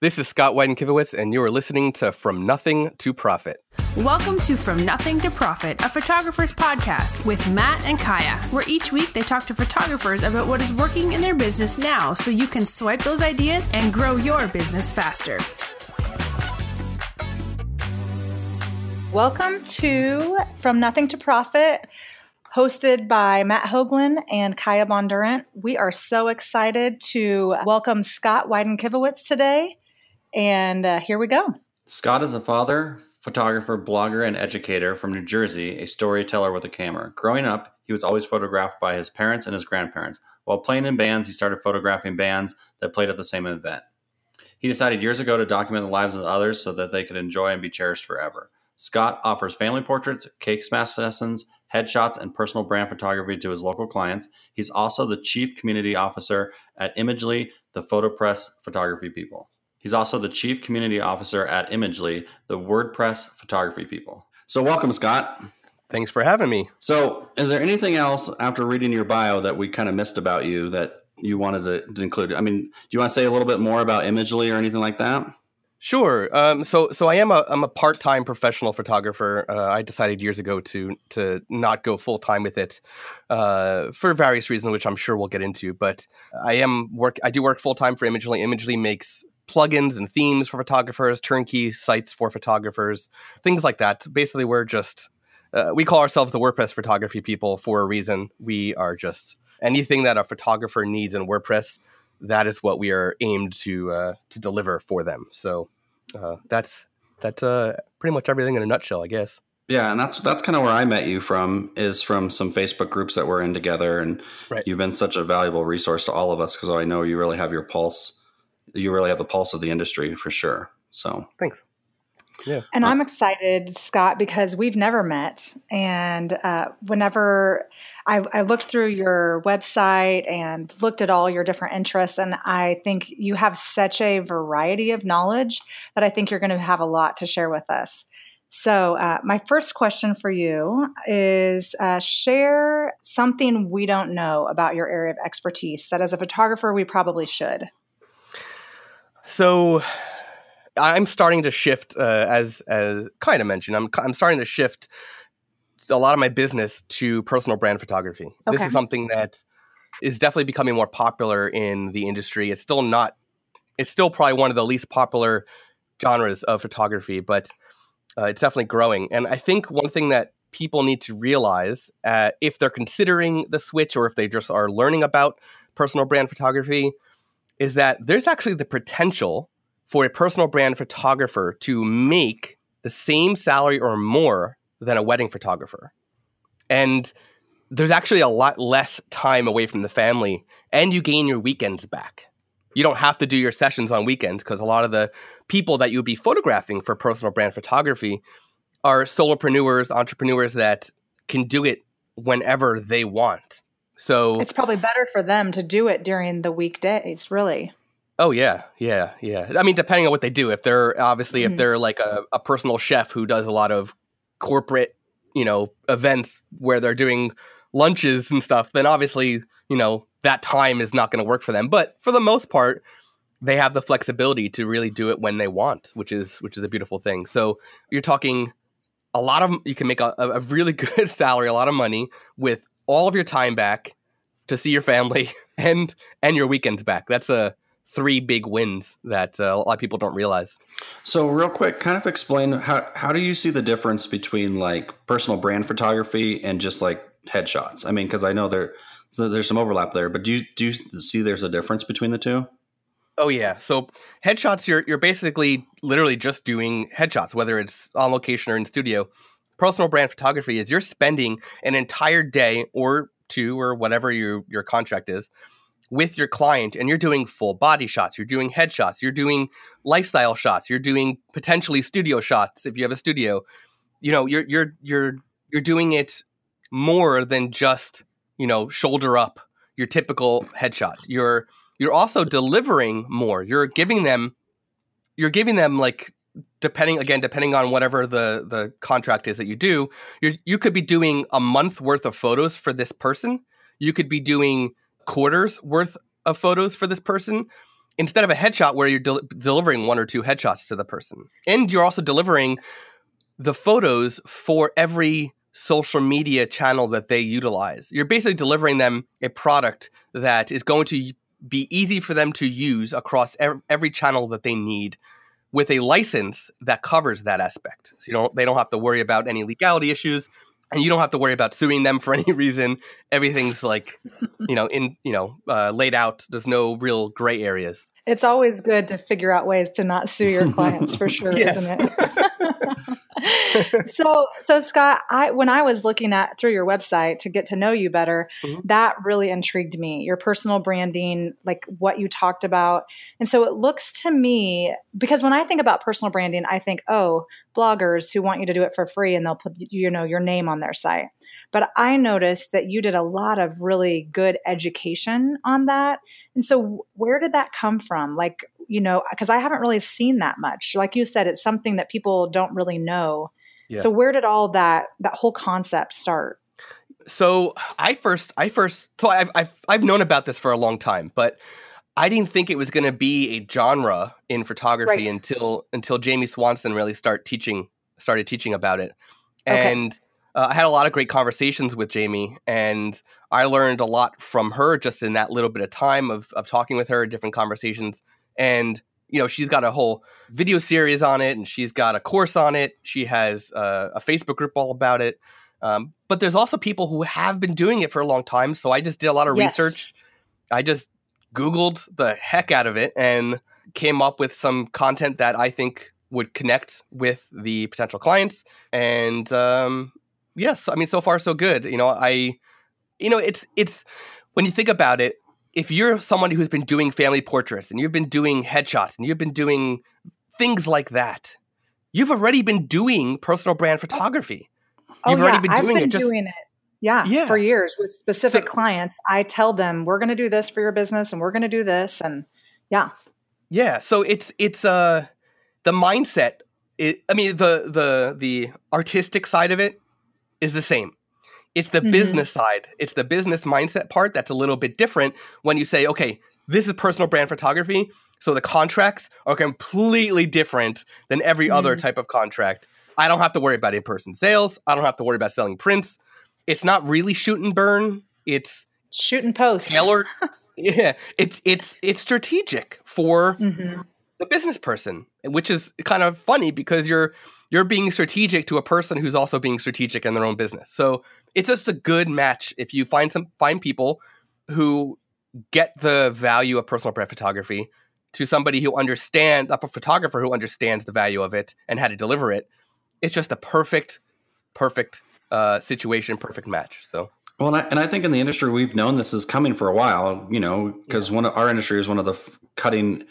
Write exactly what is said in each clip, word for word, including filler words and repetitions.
This is Scott Wyden Kivowitz, and you are listening to From Nothing to Profit. Welcome to From Nothing to Profit, a photographer's podcast with Matt and Kaya, where each week they talk to photographers about what is working in their business now so you can swipe those ideas and grow your business faster. Welcome to From Nothing to Profit, hosted by Matt Hoagland and Kaya Bondurant. We are so excited to welcome Scott Wyden Kivowitz today. And uh, here we go. Scott is a father, photographer, blogger, and educator from New Jersey, a storyteller with a camera. Growing up, he was always photographed by his parents and his grandparents. While playing in bands, he started photographing bands that played at the same event. He decided years ago to document the lives of others so that they could enjoy and be cherished forever. Scott offers family portraits, cake smash sessions, headshots, and personal brand photography to his local clients. He's also the chief community officer at Imagely, the WordPress photography people. He's also the Chief Community Officer at Imagely, the WordPress photography people. So welcome, Scott. Thanks for having me. So is there anything else after reading your bio that we kind of missed about you that you wanted to, to include? I mean, do you want to say a little bit more about Imagely or anything like that? Sure. Um, so so I am a, I'm a part-time professional photographer. Uh, I decided years ago to to not go full-time with it uh, for various reasons, which I'm sure we'll get into. But I am work. I do work full-time for Imagely. Imagely makes plugins and themes for photographers, turnkey sites for photographers, things like that. Basically, we're just, uh, we call ourselves the WordPress photography people for a reason. We are just anything that a photographer needs in WordPress, that is what we are aimed to uh, to deliver for them. So uh, that's that's uh, pretty much everything in a nutshell, I guess. Yeah, and that's that's kind of where I met you from, is from some Facebook groups that we're in together. And right. You've been such a valuable resource to all of us, because I know you really have your pulse. You really have the pulse of the industry for sure. So thanks. Yeah. And I'm excited, Scott, because we've never met. And uh, whenever I, I looked through your website and looked at all your different interests, and I think you have such a variety of knowledge that I think you're going to have a lot to share with us. So uh, my first question for you is, uh, share something we don't know about your area of expertise that as a photographer, we probably should. So I'm starting to shift, uh, as as kind of mentioned, I'm I'm starting to shift a lot of my business to personal brand photography. Okay. This is something that is definitely becoming more popular in the industry. It's still not, it's still probably one of the least popular genres of photography, but uh, it's definitely growing. And I think one thing that people need to realize, uh, if they're considering the switch or if they just are learning about personal brand photography, is that there's actually the potential for a personal brand photographer to make the same salary or more than a wedding photographer. And there's actually a lot less time away from the family, and you gain your weekends back. You don't have to do your sessions on weekends, because a lot of the people that you'd be photographing for personal brand photography are solopreneurs, entrepreneurs that can do it whenever they want. So it's probably better for them to do it during the weekdays, really. Oh, yeah. Yeah. Yeah. I mean, depending on what they do, if they're obviously mm-hmm. if they're like a, a personal chef who does a lot of corporate, you know, events where they're doing lunches and stuff, then obviously, you know, that time is not going to work for them. But for the most part, they have the flexibility to really do it when they want, which is which is a beautiful thing. So you're talking a lot of you can make a, a really good salary, a lot of money with all of your time back to see your family and and your weekends back. That's uh, three big wins that uh, a lot of people don't realize. So real quick, kind of explain, how, how do you see the difference between like personal brand photography and just like headshots? I mean, because I know there so there's some overlap there, but do you, do you see there's a difference between the two? Oh, yeah. So headshots, you're you're basically literally just doing headshots, whether it's on location or in studio. Personal brand photography is you're spending an entire day or two or whatever your, your contract is with your client, and you're doing full body shots, you're doing headshots, you're doing lifestyle shots, you're doing potentially studio shots if you have a studio. You know, you're you're you're you're doing it more than just, you know, shoulder up your typical headshot. You're you're also delivering more. You're giving them you're giving them like Depending again, depending on whatever the, the contract is that you do, you you could be doing a month worth of photos for this person. You could be doing quarters worth of photos for this person. instead of a headshot where you're del- delivering one or two headshots to the person. And you're also delivering the photos for every social media channel that they utilize. You're basically delivering them a product that is going to be easy for them to use across ev- every channel that they need, with a license that covers that aspect. So you don't, they don't have to worry about any legality issues, and you don't have to worry about suing them for any reason. Everything's like, you know, in, you know, uh, laid out. There's no real gray areas. It's always good to figure out ways to not sue your clients for sure, yes. Isn't it? so, so Scott, I, when I was looking at through your website to get to know you better, mm-hmm. that really intrigued me, your personal branding, like what you talked about. And so it looks to me, because when I think about personal branding, I think, oh, bloggers who want you to do it for free and they'll put, you know, your name on their site. But I noticed that you did a lot of really good education on that. And so where did that come from? Like, you know, because I haven't really seen that much. Like you said, it's something that people don't really know. Yeah. So where did all that, that whole concept start? So I first, I first, so I've, I've, I've known about this for a long time, but I didn't think it was going to be a genre in photography right. until, until Jamie Swanson really start teaching, started teaching about it. And okay. Uh, I had a lot of great conversations with Jamie, and I learned a lot from her just in that little bit of time of of talking with her, different conversations. And, you know, she's got a whole video series on it, and she's got a course on it. She has uh, a Facebook group all about it. Um, but there's also people who have been doing it for a long time. So I just did a lot of yes. research. I just Googled the heck out of it and came up with some content that I think would connect with the potential clients. And, um, yes, I mean, so far so good. You know, I, you know, it's it's when you think about it, if you're someone who's been doing family portraits and you've been doing headshots and you've been doing things like that, you've already been doing personal brand photography. Oh, you've yeah. already been doing I've been it. Just, doing it. Yeah, yeah, for years with specific so, clients. I tell them we're going to do this for your business, and we're going to do this, and yeah, yeah. So it's it's uh the mindset. It, I mean, the the the artistic side of it is the same. It's the mm-hmm. business side. It's the business mindset part that's a little bit different when you say, okay, this is personal brand photography. So the contracts are completely different than every mm-hmm. other type of contract. I don't have to worry about in-person sales. I don't have to worry about selling prints. It's not really shoot and burn. It's shoot and post. Tailored. yeah. It's it's it's strategic for mm-hmm. the business person, which is kind of funny because you're you're being strategic to a person who's also being strategic in their own business. So it's just a good match if you find some find people who get the value of personal brand photography to somebody who understands, a photographer who understands the value of it and how to deliver it. It's just a perfect, perfect uh, situation, perfect match. So. Well, and I, and I think in the industry, we've known this is coming for a while, you know, because yeah. one of our industry is one of the f- cutting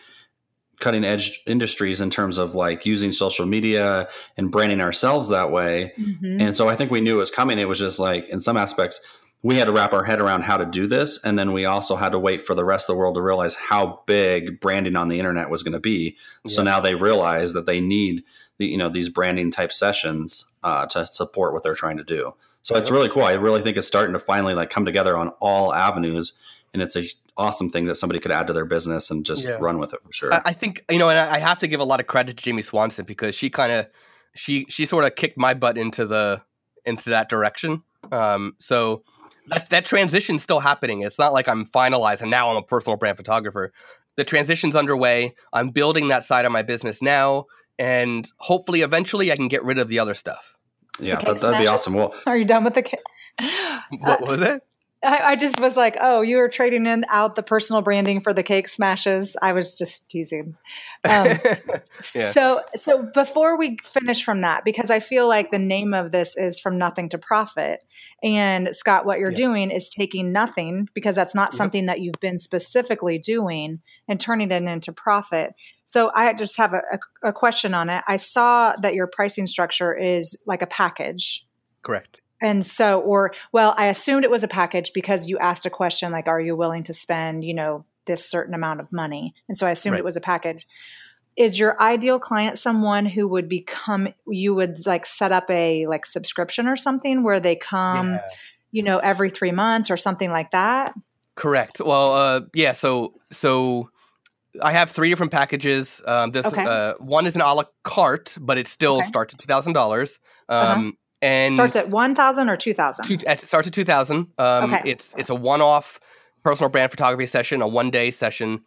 cutting edge industries in terms of like using social media and branding ourselves that way. Mm-hmm. And so I think we knew it was coming. It was just like, in some aspects, we had to wrap our head around how to do this. And then we also had to wait for the rest of the world to realize how big branding on the internet was going to be. Yeah. So now they realize that they need the, you know, these branding type sessions uh, to support what they're trying to do. So yeah. it's really cool. I really think it's starting to finally like come together on all avenues. And it's a awesome thing that somebody could add to their business and just yeah. run with it for sure. I think, you know, and I have to give a lot of credit to Jamie Swanson because she kind of, she, she sort of kicked my butt into the, into that direction. Um, so that, that transition's still happening. It's not like I'm finalized and now I'm a personal brand photographer. The transition's underway. I'm building that side of my business now. And hopefully eventually I can get rid of the other stuff. Yeah, that, that'd be awesome. Well, are you done with the cake? What was it? I just was like, oh, you were trading in out the personal branding for the cake smashes. I was just teasing. Um, yeah. So so before we finish from that, because I feel like the name of this is From Nothing to Profit. And Scott, what you're yeah. doing is taking nothing, because that's not yep. something that you've been specifically doing, and turning it into profit. So I just have a, a, a question on it. I saw that your pricing structure is like a package. Correct. And so, or, well, I assumed it was a package because you asked a question like, are you willing to spend, you know, this certain amount of money? And so I assumed right. it was a package. Is your ideal client someone who would become, you would like set up a like subscription or something where they come, yeah. you know, every three months or something like that? Correct. Well, uh, yeah. So, so I have three different packages. Um, this okay. uh, one is an a la carte, but it still okay. starts at two thousand dollars. Um, uh-huh. And starts at one thousand or two thousand. It starts at two thousand. Um, okay. It's it's a one-off personal brand photography session, a one-day session,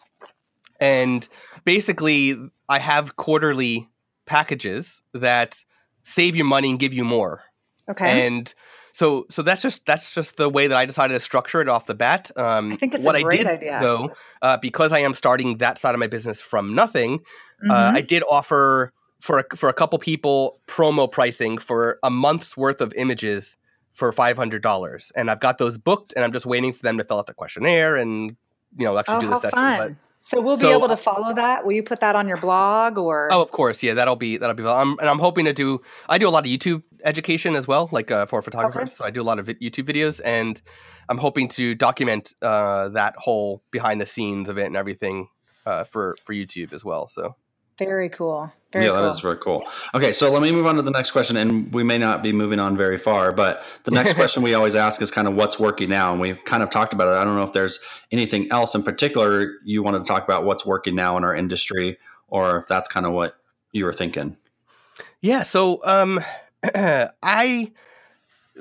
and basically I have quarterly packages that save you money and give you more. Okay. And so so that's just that's just the way that I decided to structure it off the bat. Um, I think it's what a great I did idea. Though, uh, because I am starting that side of my business from nothing, mm-hmm. uh, I did offer for a, for a couple people promo pricing for a month's worth of images for five hundred dollars, and I've got those booked, and I'm just waiting for them to fill out the questionnaire and you know actually oh, do the session. Fun. But, so we'll be so, able to follow that. Will you put that on your blog or? Oh, of course, yeah. That'll be that'll be. I'm, and I'm hoping to do. I do a lot of YouTube education as well, like uh, for photographers. Okay. So I do a lot of YouTube videos, and I'm hoping to document uh, that whole behind the scenes of it and everything uh, for for YouTube as well. So very cool. Very yeah, cool. That is very cool. Okay, so let me move on to the next question, and we may not be moving on very far, but the next question we always ask is kind of what's working now, and we kind of talked about it. I don't know if there's anything else in particular you wanted to talk about what's working now in our industry, or if that's kind of what you were thinking. Yeah, so um, I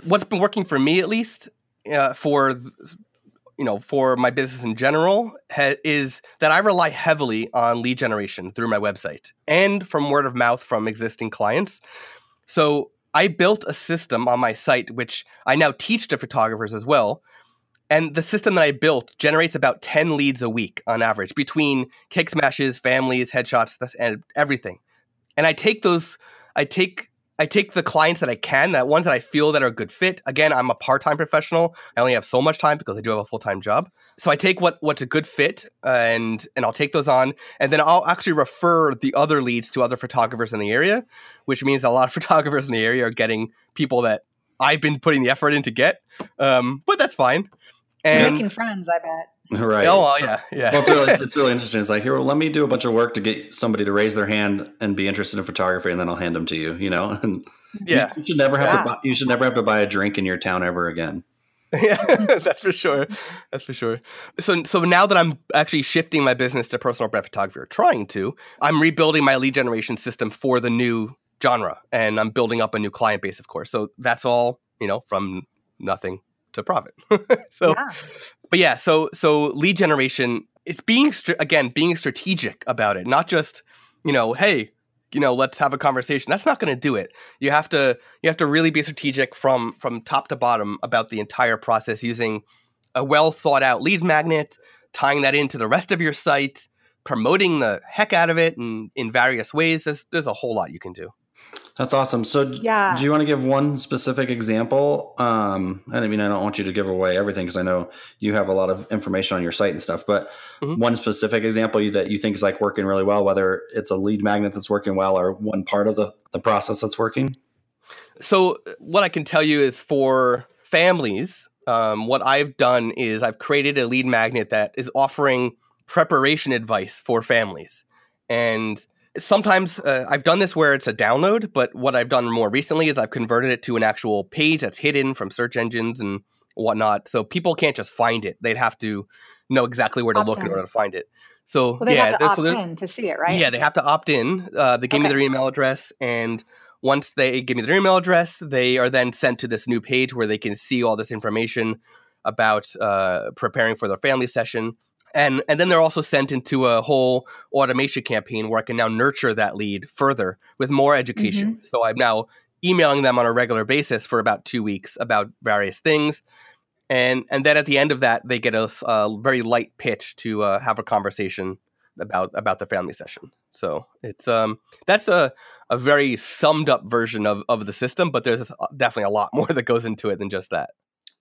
what's been working for me, at least, uh, for th- you know, for my business in general ha- is that I rely heavily on lead generation through my website and from word of mouth from existing clients. So I built a system on my site, which I now teach to photographers as well. And the system that I built generates about ten leads a week on average between cake smashes, families, headshots, and everything. And I take those, I take I take the clients that I can, that ones that I feel that are a good fit. Again, I'm a part-time professional. I only have so much time because I do have a full-time job. So I take what what's a good fit and and I'll take those on. And then I'll actually refer the other leads to other photographers in the area, which means a lot of photographers in the area are getting people that I've been putting the effort in to get. Um, but that's fine. And making friends, I bet. Right. Oh, well, yeah. yeah. Well, it's, really, it's really interesting. It's like, here, well, let me do a bunch of work to get somebody to raise their hand and be interested in photography, and then I'll hand them to you, you know? And yeah. You should never have, yeah. to buy, you should never have to buy a drink in your town ever again. Yeah, that's for sure. That's for sure. So so now that I'm actually shifting my business to personal brand photography, or trying to, I'm rebuilding my lead generation system for the new genre, and I'm building up a new client base, of course. So that's all, you know, from nothing to profit. So, yeah. But yeah, so, so lead generation, it's being, str- again, being strategic about it, not just, you know, hey, you know, let's have a conversation. That's not going to do it. You have to, you have to really be strategic from, from top to bottom about the entire process, using a well thought out lead magnet, tying that into the rest of your site, promoting the heck out of it. And in various ways, there's, there's a whole lot you can do. That's awesome. So yeah. do you want to give one specific example? Um, and I mean, I don't want you to give away everything because I know you have a lot of information on your site and stuff, but mm-hmm. one specific example you, that you think is like working really well, whether it's a lead magnet that's working well or one part of the, the process that's working. So what I can tell you is for families, um, what I've done is I've created a lead magnet that is offering preparation advice for families. And sometimes uh, I've done this where it's a download, but what I've done more recently is I've converted it to an actual page that's hidden from search engines and whatnot. So people can't just find it. They'd have to know exactly where to opt look in. in order to find it. So well, they yeah, have to opt in to see it, right? Yeah, they have to opt in. Uh, they give okay. me their email address. And once they give me their email address, they are then sent to this new page where they can see all this information about uh, preparing for their family session. And and then they're also sent into a whole automation campaign where I can now nurture that lead further with more education. Mm-hmm. So I'm now emailing them on a regular basis for about two weeks about various things. And and then at the end of that, they get a, a very light pitch to uh, have a conversation about about the family session. So it's um that's a, a very summed up version of, of the system, but there's definitely a lot more that goes into it than just that.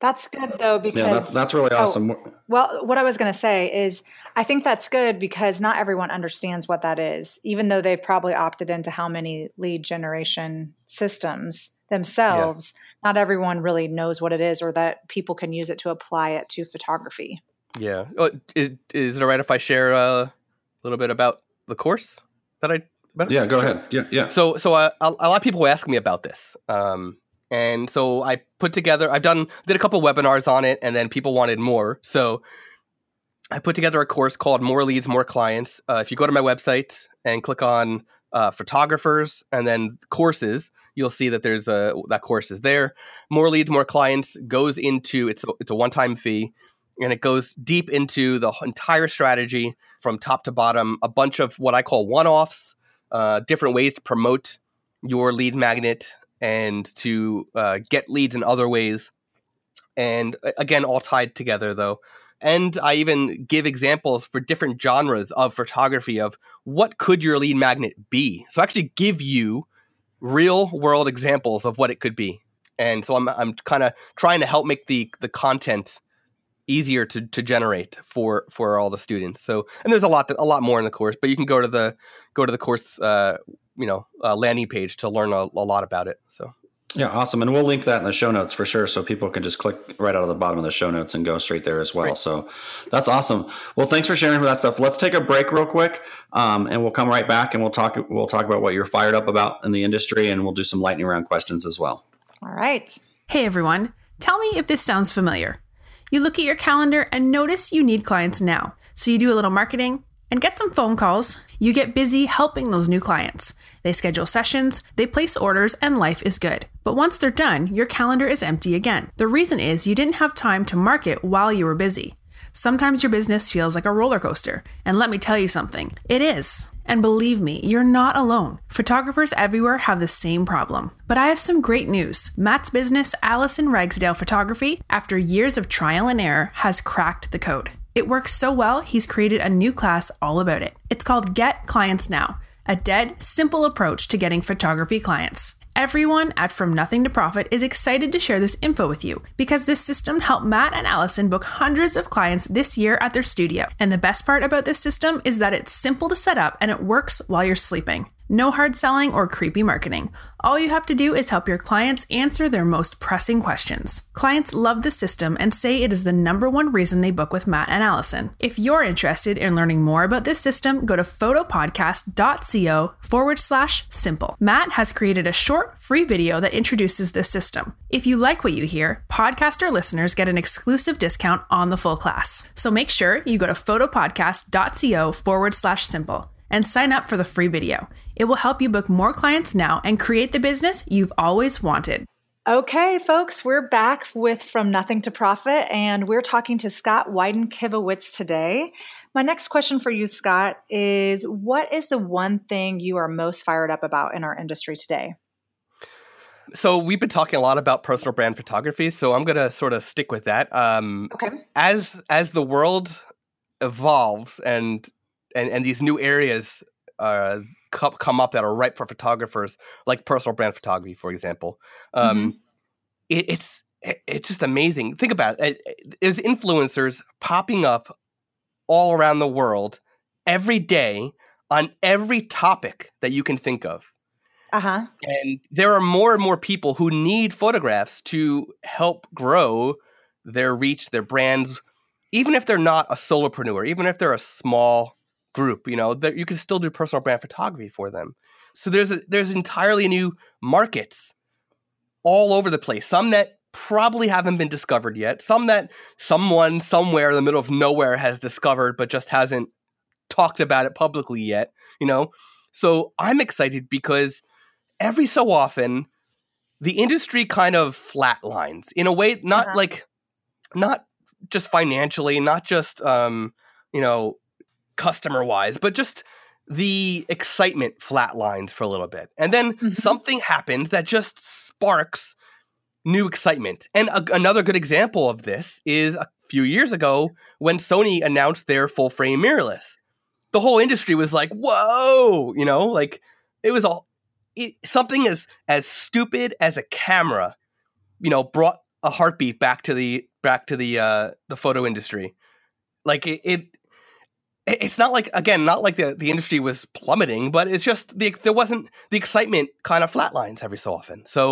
That's good though, because yeah, that's, that's really awesome. Oh, well, what I was going to say is I think that's good because not everyone understands what that is, even though they've probably opted into how many lead generation systems themselves. Yeah. Not everyone really knows what it is or that people can use it to apply it to photography. Yeah. Is, is it all right if I share a little bit about the course that I? Better? Yeah, go sure. ahead. Yeah. Yeah. So, so uh, a lot of people ask me about this. Um, And so I put together, I've done, did a couple webinars on it, and then people wanted more. So I put together a course called More Leads, More Clients. Uh, if you go to my website and click on uh, photographers and then courses, you'll see that there's a, that course is there. More Leads, More Clients goes into, it's a, it's a one-time fee, and it goes deep into the entire strategy from top to bottom, a bunch of what I call one-offs, uh, different ways to promote your lead magnet and to uh, get leads in other ways. And again, all tied together though. And I even give examples for different genres of photography of what could your lead magnet be. So I actually give you real world examples of what it could be. And so I'm I'm kind of trying to help make the the content easier to to generate for for all the students. So, and there's a lot that, a lot more in the course, but you can go to the go to the course uh, you know uh, landing page to learn a, a lot about it. So. Yeah, awesome. And we'll link that in the show notes for sure. So people can just click right out of the bottom of the show notes and go straight there as well. Great. So that's awesome. Well, thanks for sharing that stuff. Let's take a break real quick um, and we'll come right back and we'll talk, we'll talk about what you're fired up about in the industry, and we'll do some lightning round questions as well. All right. Hey, everyone. Tell me if this sounds familiar. You look at your calendar and notice you need clients now. So you do a little marketing and get some phone calls. You get busy helping those new clients. They schedule sessions, they place orders, and life is good. But once they're done, your calendar is empty again. The reason is you didn't have time to market while you were busy. Sometimes your business feels like a roller coaster. And let me tell you something, it is. And believe me, you're not alone. Photographers everywhere have the same problem. But I have some great news. Matt's business, Allison Ragsdale Photography, after years of trial and error, has cracked the code. It works so well, he's created a new class all about it. It's called Get Clients Now, a dead, simple approach to getting photography clients. Everyone at From Nothing to Profit is excited to share this info with you because this system helped Matt and Allison book hundreds of clients this year at their studio. And the best part about this system is that it's simple to set up and it works while you're sleeping. No hard selling or creepy marketing. All you have to do is help your clients answer their most pressing questions. Clients love the system and say it is the number one reason they book with Matt and Allison. If you're interested in learning more about this system, go to photopodcast.co forward slash simple. Matt has created a short free video that introduces this system. If you like what you hear, podcaster listeners get an exclusive discount on the full class. So make sure you go to photopodcast.co forward slash simple. And sign up for the free video. It will help you book more clients now and create the business you've always wanted. Okay, folks, we're back with From Nothing to Profit, and we're talking to Scott Wyden Kivowitz today. My next question for you, Scott, is what is the one thing you are most fired up about in our industry today? So we've been talking a lot about personal brand photography, so I'm going to sort of stick with that. Um, okay. As as the world evolves and And, and these new areas uh, come up that are ripe for photographers, like personal brand photography, for example. Um, mm-hmm. it, it's it, it's just amazing. Think about it. There's influencers popping up all around the world every day on every topic that you can think of. Uh-huh. And there are more and more people who need photographs to help grow their reach, their brands, even if they're not a solopreneur, even if they're a small group, you know, that you can still do personal brand photography for them. So there's a, there's entirely new markets all over the place. Some that probably haven't been discovered yet. Some that someone somewhere in the middle of nowhere has discovered, but just hasn't talked about it publicly yet. You know, so I'm excited because every so often the industry kind of flatlines in a way, not uh-huh. like, not just financially, not just um, you know. customer-wise, but just the excitement flatlines for a little bit. And then mm-hmm. something happens that just sparks new excitement. And a, another good example of this is a few years ago when Sony announced their full-frame mirrorless. The whole industry was like, whoa! You know, like, it was all... It, something as, as stupid as a camera, you know, brought a heartbeat back to the back to the uh, the photo industry. Like, it... it It's not like, again, not like the, the industry was plummeting, but it's just the, there wasn't the excitement kind of flatlines every so often. So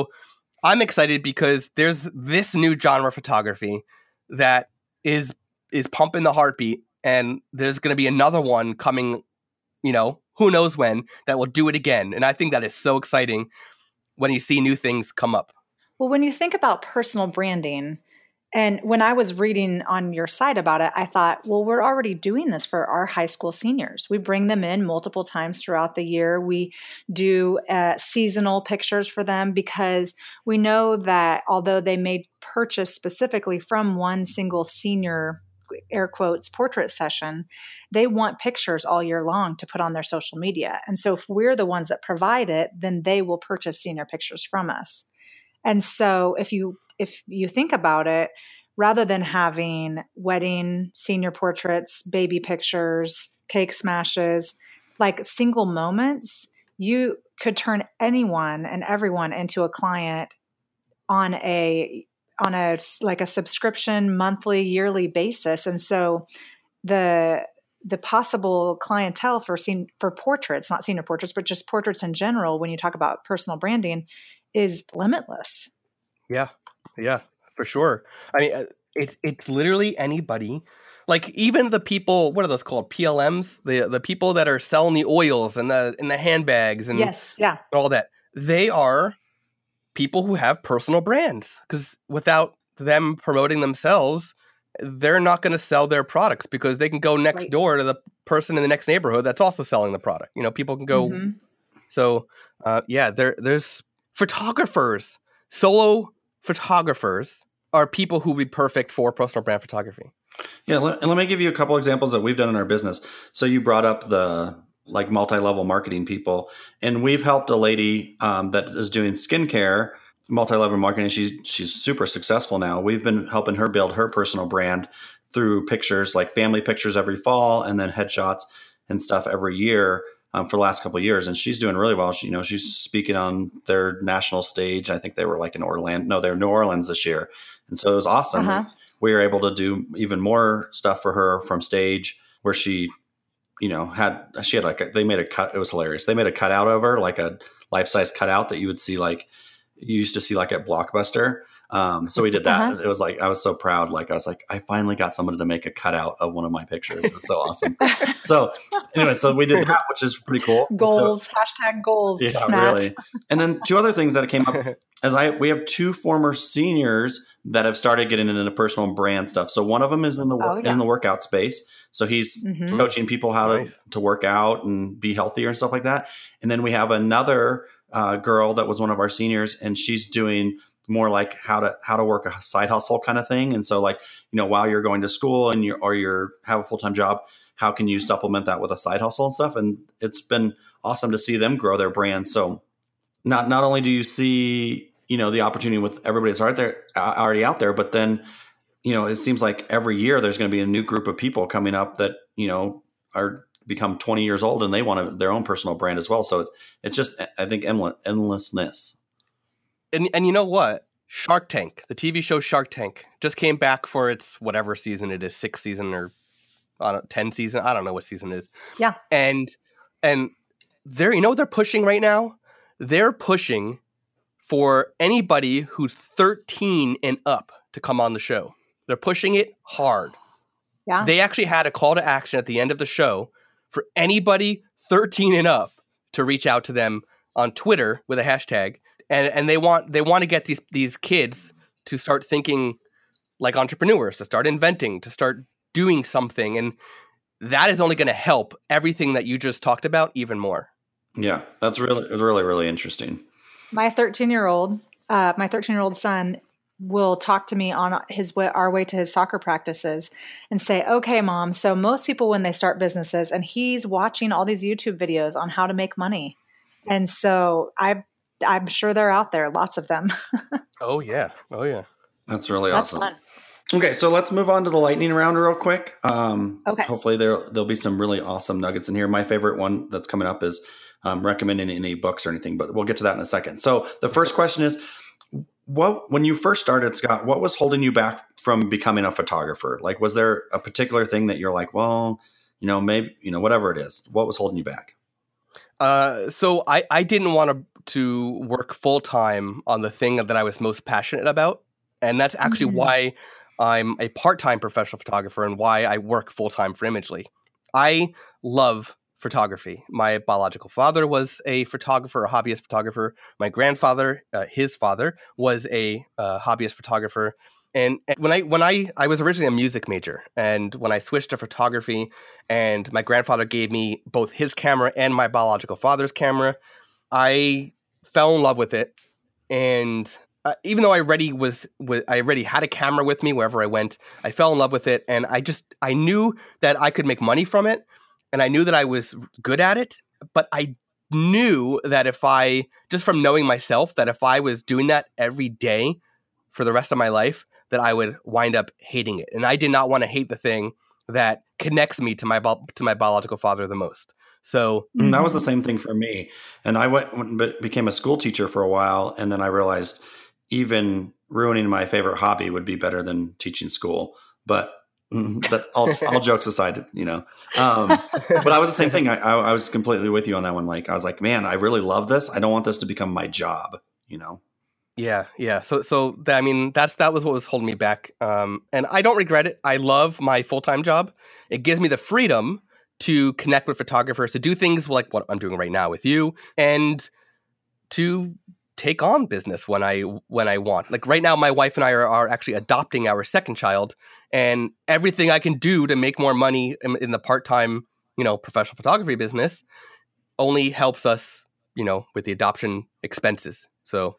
I'm excited because there's this new genre of photography that is is pumping the heartbeat, and there's going to be another one coming, you know, who knows when, that will do it again. And I think that is so exciting when you see new things come up. Well, when you think about personal branding And when I was reading on your site about it, I thought, well, we're already doing this for our high school seniors. We bring them in multiple times throughout the year. We do uh, seasonal pictures for them because we know that although they may purchase specifically from one single senior, air quotes, portrait session, they want pictures all year long to put on their social media. And so if we're the ones that provide it, then they will purchase senior pictures from us. And so if you If you think about it, rather than having wedding, senior portraits, baby pictures, cake smashes, like single moments, you could turn anyone and everyone into a client on a on a like a subscription, monthly, yearly basis. And so the the possible clientele for sen- for portraits, not senior portraits, but just portraits in general, when you talk about personal branding, is limitless. Yeah. Yeah, for sure. I mean, it's it's literally anybody, like even the people. What are those called? P L Ms. The the people that are selling the oils and the and the handbags and yes, yeah, all that. They are people who have personal brands, because without them promoting themselves, they're not going to sell their products, because they can go next right. door to the person in the next neighborhood that's also selling the product. You know, people can go. Mm-hmm. So uh, yeah, there there's photographers, solo. Photographers are people who would be perfect for personal brand photography. Yeah. Let, and let me give you a couple examples that we've done in our business. So you brought up the like multi-level marketing people, and we've helped a lady um, that is doing skincare, multi-level marketing. She's, she's super successful now. We've been helping her build her personal brand through pictures, like family pictures every fall, and then headshots and stuff every year. Um, for the last couple of years, and she's doing really well. She, you know, she's speaking on their national stage. I think they were like in Orlando. No, they're New Orleans this year, and so it was awesome. Uh-huh. We were able to do even more stuff for her from stage, where she, you know, had she had like a, they made a cut. It was hilarious. They made a cutout of her, like a life size cutout that you would see like you used to see like at Blockbuster. Um, so we did that. Uh-huh. It was like, I was so proud. Like, I was like, I finally got somebody to make a cutout of one of my pictures. It was so awesome. So anyway, so we did that, which is pretty cool. Goals, so, hashtag goals. Yeah, Matt. Really. And then two other things that came up is I, we have two former seniors that have started getting into personal brand stuff. So one of them is in the, oh, yeah. in the workout space. So he's mm-hmm. coaching people how nice. to, to work out and be healthier and stuff like that. And then we have another, uh, girl that was one of our seniors, and she's doing more like how to how to work a side hustle kind of thing. And so like, you know, while you're going to school and you or you're have a full-time job, how can you supplement that with a side hustle and stuff? And it's been awesome to see them grow their brand. So not not only do you see, you know, the opportunity with everybody that's already there, already out there, but then, you know, it seems like every year there's going to be a new group of people coming up that, you know, are become twenty years old and they want to, their own personal brand as well. So it's just, I think, endless, endlessness. And and you know what? Shark Tank, the T V show Shark Tank, just came back for its whatever season it is, sixth season or I don't, ten season. I don't know what season it is. Yeah. And and they're, you know what they're pushing right now? They're pushing for anybody who's thirteen and up to come on the show. They're pushing it hard. Yeah. They actually had a call to action at the end of the show for anybody thirteen and up to reach out to them on Twitter with a hashtag. And and they want they want to get these these kids to start thinking like entrepreneurs, to start inventing, to start doing something. And that is only going to help everything that you just talked about even more. Yeah, that's really, really, really interesting. My thirteen-year-old, uh, my thirteen-year-old son will talk to me on his way, our way to his soccer practices and say, okay, mom, so most people when they start businesses, and he's watching all these YouTube videos on how to make money. And so I've I'm sure they're out there, lots of them. Oh, yeah. Oh, yeah. That's really That's awesome. Fun. Okay, so let's move on to the lightning round real quick. Um, okay. Hopefully there, there'll be some really awesome nuggets in here. My favorite one that's coming up is um, recommending any books or anything, but we'll get to that in a second. So the first question is, what when you first started, Scott, what was holding you back from becoming a photographer? Like, was there a particular thing that you're like, well, you know, maybe, you know, whatever it is, what was holding you back? Uh, so I, I didn't want to to work full-time on the thing that I was most passionate about. And that's actually mm-hmm. why I'm a part-time professional photographer and why I work full-time for Imagely. I love photography. My biological father was a photographer, a hobbyist photographer. My grandfather, uh, his father, was a uh, hobbyist photographer. And when I when I I was originally a music major, and when I switched to photography, and my grandfather gave me both his camera and my biological father's camera, I fell in love with it. And uh, even though I already was, was I already had a camera with me wherever I went, I fell in love with it, and I just I knew that I could make money from it, and I knew that I was good at it, but I knew that if I just from knowing myself that if I was doing that every day for the rest of my life, that I would wind up hating it. And I did not want to hate the thing that connects me to my to my biological father the most. So mm-hmm. that was the same thing for me. And I went but became a school teacher for a while, and then I realized even ruining my favorite hobby would be better than teaching school. But but all, all jokes aside, you know. Um, but I was the same thing. I, I, I was completely with you on that one. Like I was like, man, I really love this. I don't want this to become my job, you know. Yeah, yeah. So, so that, I mean, that's that was what was holding me back, um, and I don't regret it. I love my full time job. It gives me the freedom to connect with photographers, to do things like what I'm doing right now with you, and to take on business when I when I want. Like right now, my wife and I are, are actually adopting our second child, and everything I can do to make more money in, in the part time, you know, professional photography business only helps us, you know, with the adoption expenses. So.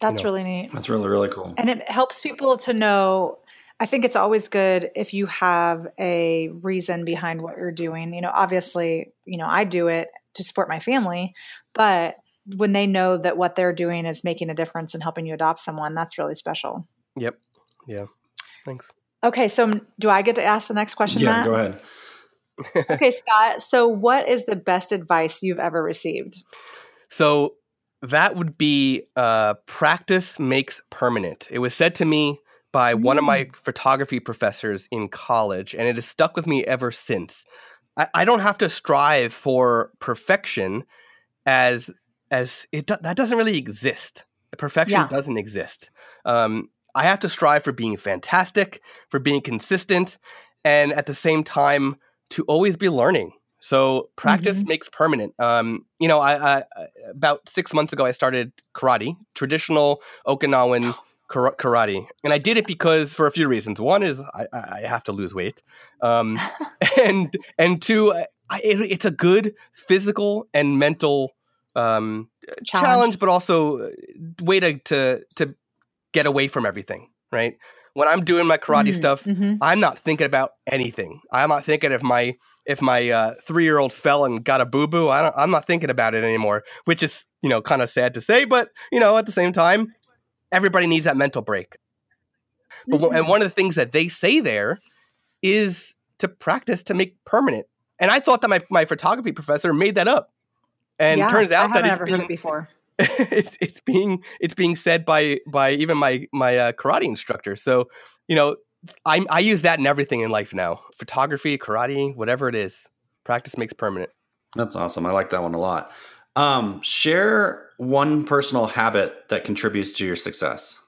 That's you know, really neat. That's really, really cool. And it helps people to know, I think it's always good if you have a reason behind what you're doing. You know, obviously, you know, I do it to support my family, but when they know that what they're doing is making a difference and helping you adopt someone, that's really special. Yep. Yeah. Thanks. Okay. So do I get to ask the next question, Yeah, Matt? Go ahead. Okay, Scott. So what is the best advice you've ever received? So that would be uh, practice makes permanent. It was said to me by one of my photography professors in college, and it has stuck with me ever since. I, I don't have to strive for perfection, as as it that doesn't really exist. Perfection yeah. doesn't exist. Um, I have to strive for being fantastic, for being consistent, and at the same time to always be learning. So practice mm-hmm. makes permanent. Um, you know, I, I about six months ago, I started karate, traditional Okinawan kar- karate. And I did it because for a few reasons. One is I, I have to lose weight. Um, and and two, I, it, it's a good physical and mental um, challenge. challenge, but also way to, to, to get away from everything, right? When I'm doing my karate mm-hmm. stuff, mm-hmm. I'm not thinking about anything. I'm not thinking if my if my uh, three-year-old fell and got a boo-boo. I don't, I'm not thinking about it anymore, which is, you know, kind of sad to say. But, you know, at the same time, everybody needs that mental break. But, mm-hmm. And one of the things that they say there is to practice to make permanent. And I thought that my, my photography professor made that up. And yeah, turns out I that it's never heard it before. It's it's being it's being said by by even my my uh, karate instructor. So you know I I use that in everything in life now: photography, karate, whatever it is. Practice makes permanent. That's awesome. I like that one a lot. Um, share one personal habit that contributes to your success.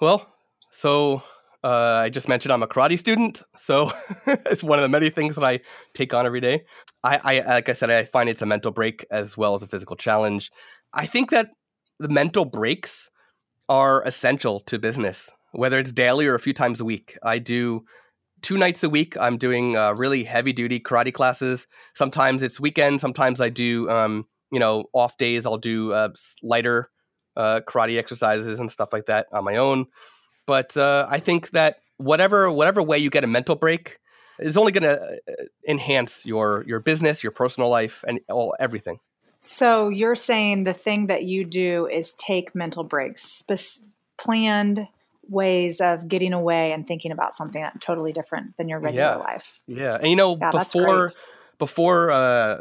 Well, so uh, I just mentioned I'm a karate student, so it's one of the many things that I take on every day. I, I like I said, I find it's a mental break as well as a physical challenge. I think that the mental breaks are essential to business, whether it's daily or a few times a week. I do two nights a week. I'm doing uh, really heavy-duty karate classes. Sometimes it's weekend. Sometimes I do, um, you know, off days. I'll do uh, lighter uh, karate exercises and stuff like that on my own. But uh, I think that whatever whatever way you get a mental break is only going to enhance your your business, your personal life, and all everything. So you're saying the thing that you do is take mental breaks, sp- planned ways of getting away and thinking about something totally different than your regular yeah. life. Yeah. And, you know, yeah, before before uh,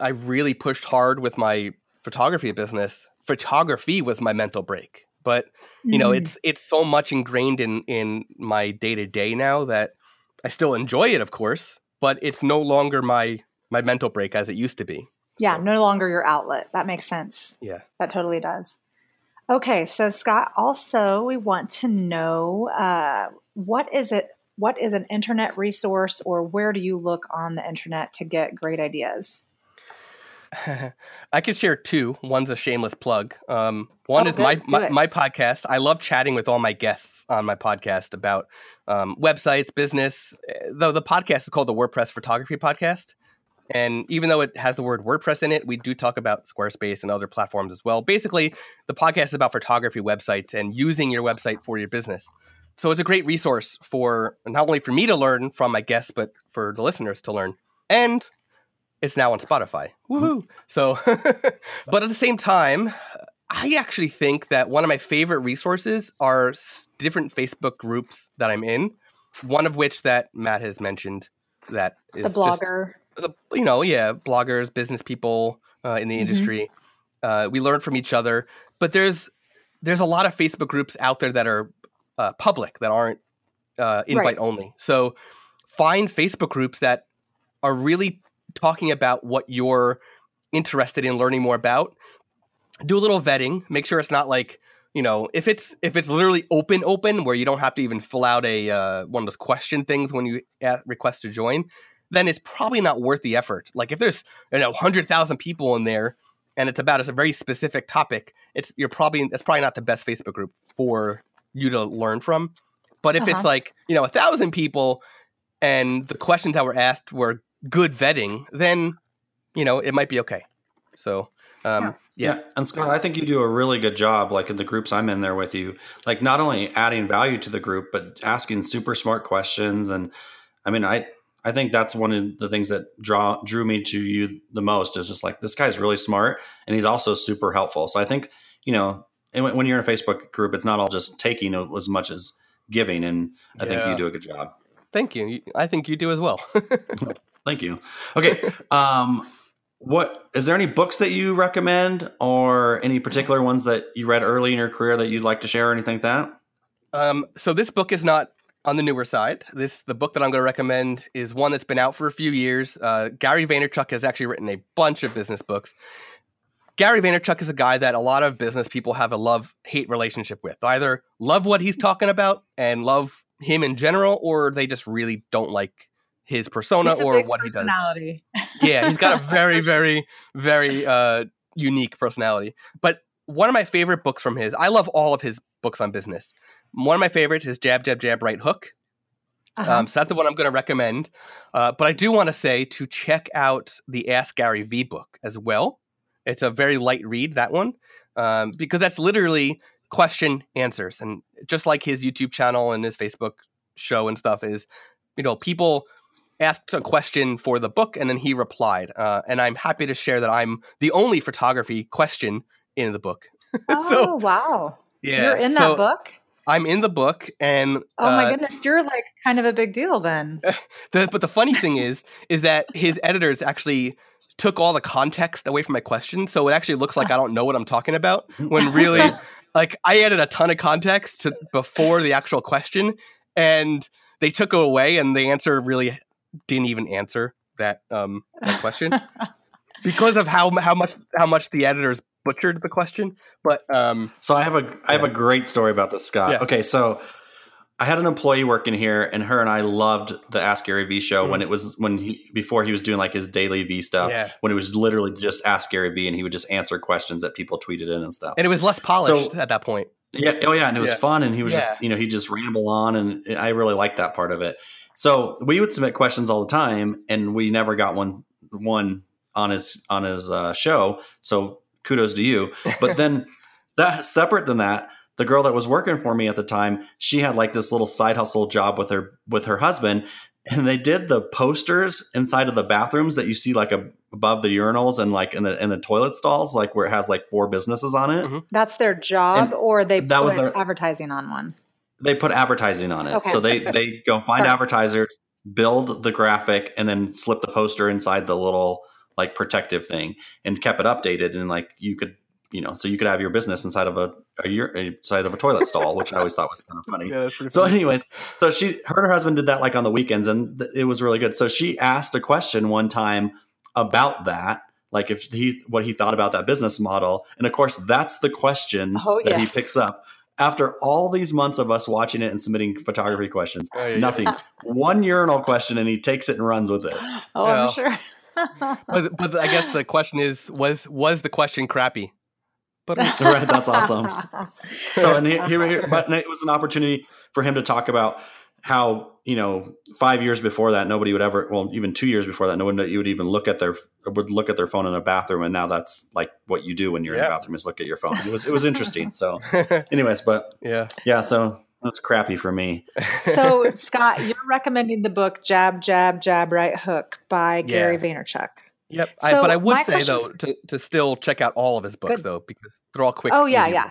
I really pushed hard with my photography business, photography was my mental break. But, you mm. know, it's it's so much ingrained in, in my day-to-day now that I still enjoy it, of course, but it's no longer my my mental break as it used to be. Yeah, no longer your outlet. That makes sense. Yeah. That totally does. Okay, so Scott, also we want to know uh, what is it? What is an internet resource, or where do you look on the internet to get great ideas? I could share two. One's a shameless plug. Um, one oh, is my, my, my podcast. I love chatting with all my guests on my podcast about um, websites, business. Though the podcast is called the WordPress Photography Podcast. And even though it has the word WordPress in it, we do talk about Squarespace and other platforms as well. Basically, the podcast is about photography websites and using your website for your business. So it's a great resource for not only for me to learn from my guests, but for the listeners to learn. And it's now on Spotify. Woohoo! So, but at the same time, I actually think that one of my favorite resources are different Facebook groups that I'm in, one of which that Matt has mentioned that is the blogger. Just, you know, yeah, bloggers, business people uh, in the industry. Mm-hmm. Uh, we learn from each other. But there's there's a lot of Facebook groups out there that are uh, public, that aren't uh, invite right. only. So find Facebook groups that are really talking about what you're interested in learning more about. Do a little vetting. Make sure it's not like, you know, if it's if it's literally open, open, where you don't have to even fill out a uh, one of those question things when you request to join, then it's probably not worth the effort. Like if there's, you know, one hundred thousand people in there and it's about it's a very specific topic, it's you're probably that's probably not the best Facebook group for you to learn from. But if uh-huh. it's like, you know, one thousand people and the questions that were asked were good vetting, then, you know, it might be okay. So, um, yeah. Yeah. yeah. And Scott, I think you do a really good job, like in the groups I'm in there with you, like not only adding value to the group, but asking super smart questions. And I mean, I, I think that's one of the things that draw drew me to you the most is just like, this guy's really smart and he's also super helpful. So I think, you know, and when you're in a Facebook group, it's not all just taking as much as giving. And I yeah. think you do a good job. Thank you. I think you do as well. Thank you. Okay. Um, what, is there any books that you recommend or any particular ones that you read early in your career that you'd like to share or anything like that? Um, so this book is not on the newer side. This the book that I'm going to recommend is one that's been out for a few years. Uh, Gary Vaynerchuk has actually written a bunch of business books. Gary Vaynerchuk is a guy that a lot of business people have a love-hate relationship with. They either love what he's talking about and love him in general, or they just really don't like his persona or what he does. Yeah, he's got a very, very, very uh, unique personality. But one of my favorite books from his, I love all of his books on business. One of my favorites is Jab, Jab, Jab, Right Hook. Uh-huh. Um, so that's the one I'm going to recommend. Uh, but I do want to say to check out the Ask Gary Vee book as well. It's a very light read, that one, um, because that's literally question answers. And just like his YouTube channel and his Facebook show and stuff is, you know, people asked a question for the book and then he replied. Uh, and I'm happy to share that I'm the only photography question in the book. Oh, so, wow. Yeah, you're in that so, book? I'm in the book, and oh my uh, goodness, you're like kind of a big deal then. The, but the funny thing is, is that his editors actually took all the context away from my question, so it actually looks like I don't know what I'm talking about. When really, like I added a ton of context to, before the actual question, and they took it away, and the answer really didn't even answer that um, that question because of how how much how much the editors butchered the question. But um so I have a I have yeah. a great story about this, Scott. Yeah. Okay, so I had an employee working here, and her and I loved the Ask Gary Vee show mm. when it was when he before he was doing like his daily Vee stuff. Yeah. When it was literally just Ask Gary Vee, and he would just answer questions that people tweeted in and stuff. And it was less polished so, at that point. Yeah. Oh yeah, and it was yeah. fun, and he was yeah. just you know he just ramble on, and I really liked that part of it. So we would submit questions all the time, and we never got one one on his on his uh, show. So. Kudos to you. But then that separate than that, the girl that was working for me at the time, she had like this little side hustle job with her, with her husband. And they did the posters inside of the bathrooms that you see like a, above the urinals and like in the, in the toilet stalls, like where it has like four businesses on it. Mm-hmm. That's their job and or they that put was their, advertising on one. They put advertising on it. Okay. So they, they go find Sorry. advertisers, build the graphic, and then slip the poster inside the little like protective thing and kept it updated. And like, you could, you know, so you could have your business inside of a, a inside of a toilet stall, which I always thought was kind of funny. Yeah, so funny. Anyways, so she, her and her husband did that like on the weekends and th- it was really good. So she asked a question one time about that, like if he, what he thought about that business model. And of course that's the question oh, that yes. he picks up after all these months of us watching it and submitting photography questions, oh, yeah, nothing, yeah. one urinal question. And he takes it and runs with it. Oh, you know? I'm sure. but, but I guess the question is, was was the question crappy? But right, that's awesome. So and here, here, but it was an opportunity for him to talk about how, you know, five years before that, nobody would ever, well, even two years before that, no one you would even look at their, would look at their phone in a bathroom. And now that's like what you do when you're yeah. in the bathroom is look at your phone. It was, it was interesting. So anyways, but yeah, yeah. So that's crappy for me. So Scott, you're recommending the book, Jab, Jab, Jab, Right Hook by yeah. Gary Vaynerchuk. Yep. So I, but I would say though, to, to still check out all of his books good. though, because they're all quick. Oh yeah. Easy. Yeah. Yeah.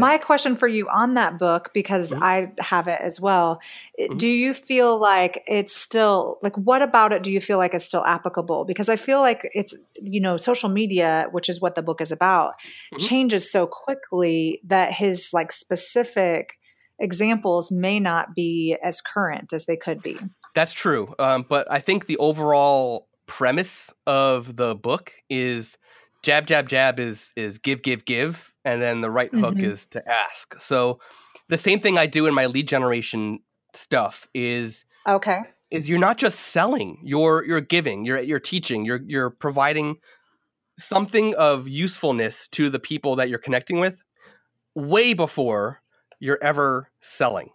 My question for you on that book, because mm-hmm. I have it as well, mm-hmm. do you feel like it's still, like, what about it do you feel like is still applicable? Because I feel like it's, you know, social media, which is what the book is about, mm-hmm. changes so quickly that his like specific examples may not be as current as they could be. That's true. Um, but I think the overall premise of the book is jab, jab, jab is is give, give, give. And then the right hook mm-hmm. is to ask. So the same thing I do in my lead generation stuff is okay. is you're not just selling, you're you're giving, you're you're teaching, you're you're providing something of usefulness to the people that you're connecting with way before you're ever selling.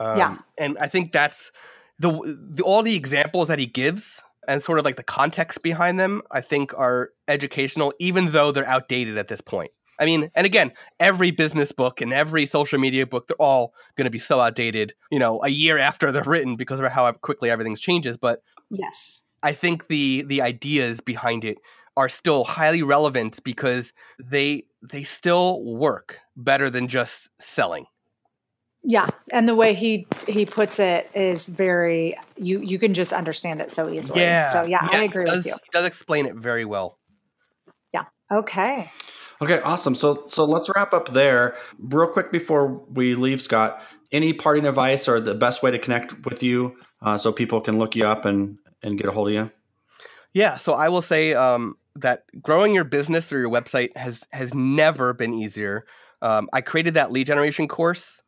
Um, yeah, and I think that's the, the all the examples that he gives and sort of like the context behind them, I think are educational, even though they're outdated at this point. I mean, and again, every business book and every social media book, they're all going to be so outdated, you know, a year after they're written because of how quickly everything changes. But yes, I think the the ideas behind it are still highly relevant because they they still work better than just selling. Yeah. And the way he he puts it is very, you, you can just understand it so easily. Yeah. So yeah, yeah I agree does, with you. He does explain it very well. Yeah. Okay. Okay, awesome. So so let's wrap up there. Real quick before we leave, Scott, any parting advice or the best way to connect with you uh, so people can look you up and, and get a hold of you? Yeah, so I will say um, that growing your business through your website has has never been easier. Um, I created that lead generation course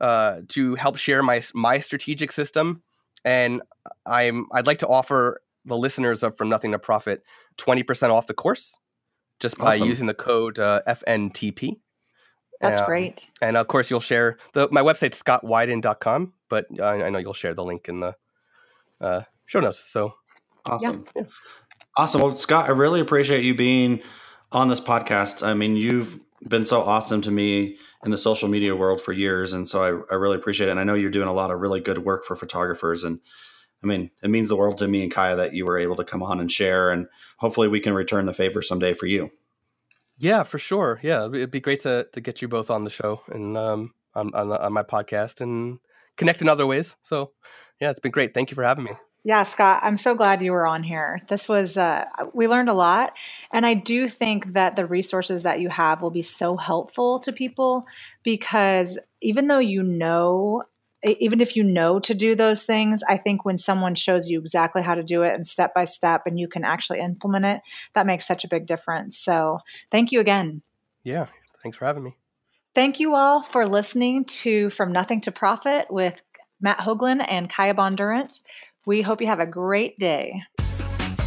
uh, to help share my my strategic system. And I'm, I'd like to offer the listeners of From Nothing to Profit twenty percent off the course. Just by awesome. using the code uh, F N T P. That's um, great. And of course, you'll share the, my website's Scott Wyden dot com, but I, I know you'll share the link in the uh, show notes. So awesome. Yeah. Awesome. Well, Scott, I really appreciate you being on this podcast. I mean, you've been so awesome to me in the social media world for years. And so I, I really appreciate it. And I know you're doing a lot of really good work for photographers, and I mean, it means the world to me and Kaya that you were able to come on and share, and hopefully we can return the favor someday for you. Yeah, for sure. Yeah. It'd be great to to get you both on the show and um, on, on, on my podcast and connect in other ways. So yeah, it's been great. Thank you for having me. Yeah, Scott, I'm so glad you were on here. This was, uh, we learned a lot. And I do think that the resources that you have will be so helpful to people, because even though you know even if you know to do those things, I think when someone shows you exactly how to do it and step by step and you can actually implement it, that makes such a big difference. So thank you again. Yeah. Thanks for having me. Thank you all for listening to From Nothing to Profit with Matt Hoagland and Kaya Bondurant. We hope you have a great day.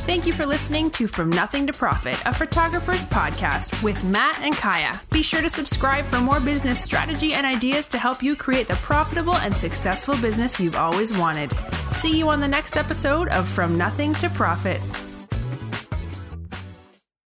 Thank you for listening to From Nothing to Profit, a photographer's podcast with Matt and Kaya. Be sure to subscribe for more business strategy and ideas to help you create the profitable and successful business you've always wanted. See you on the next episode of From Nothing to Profit.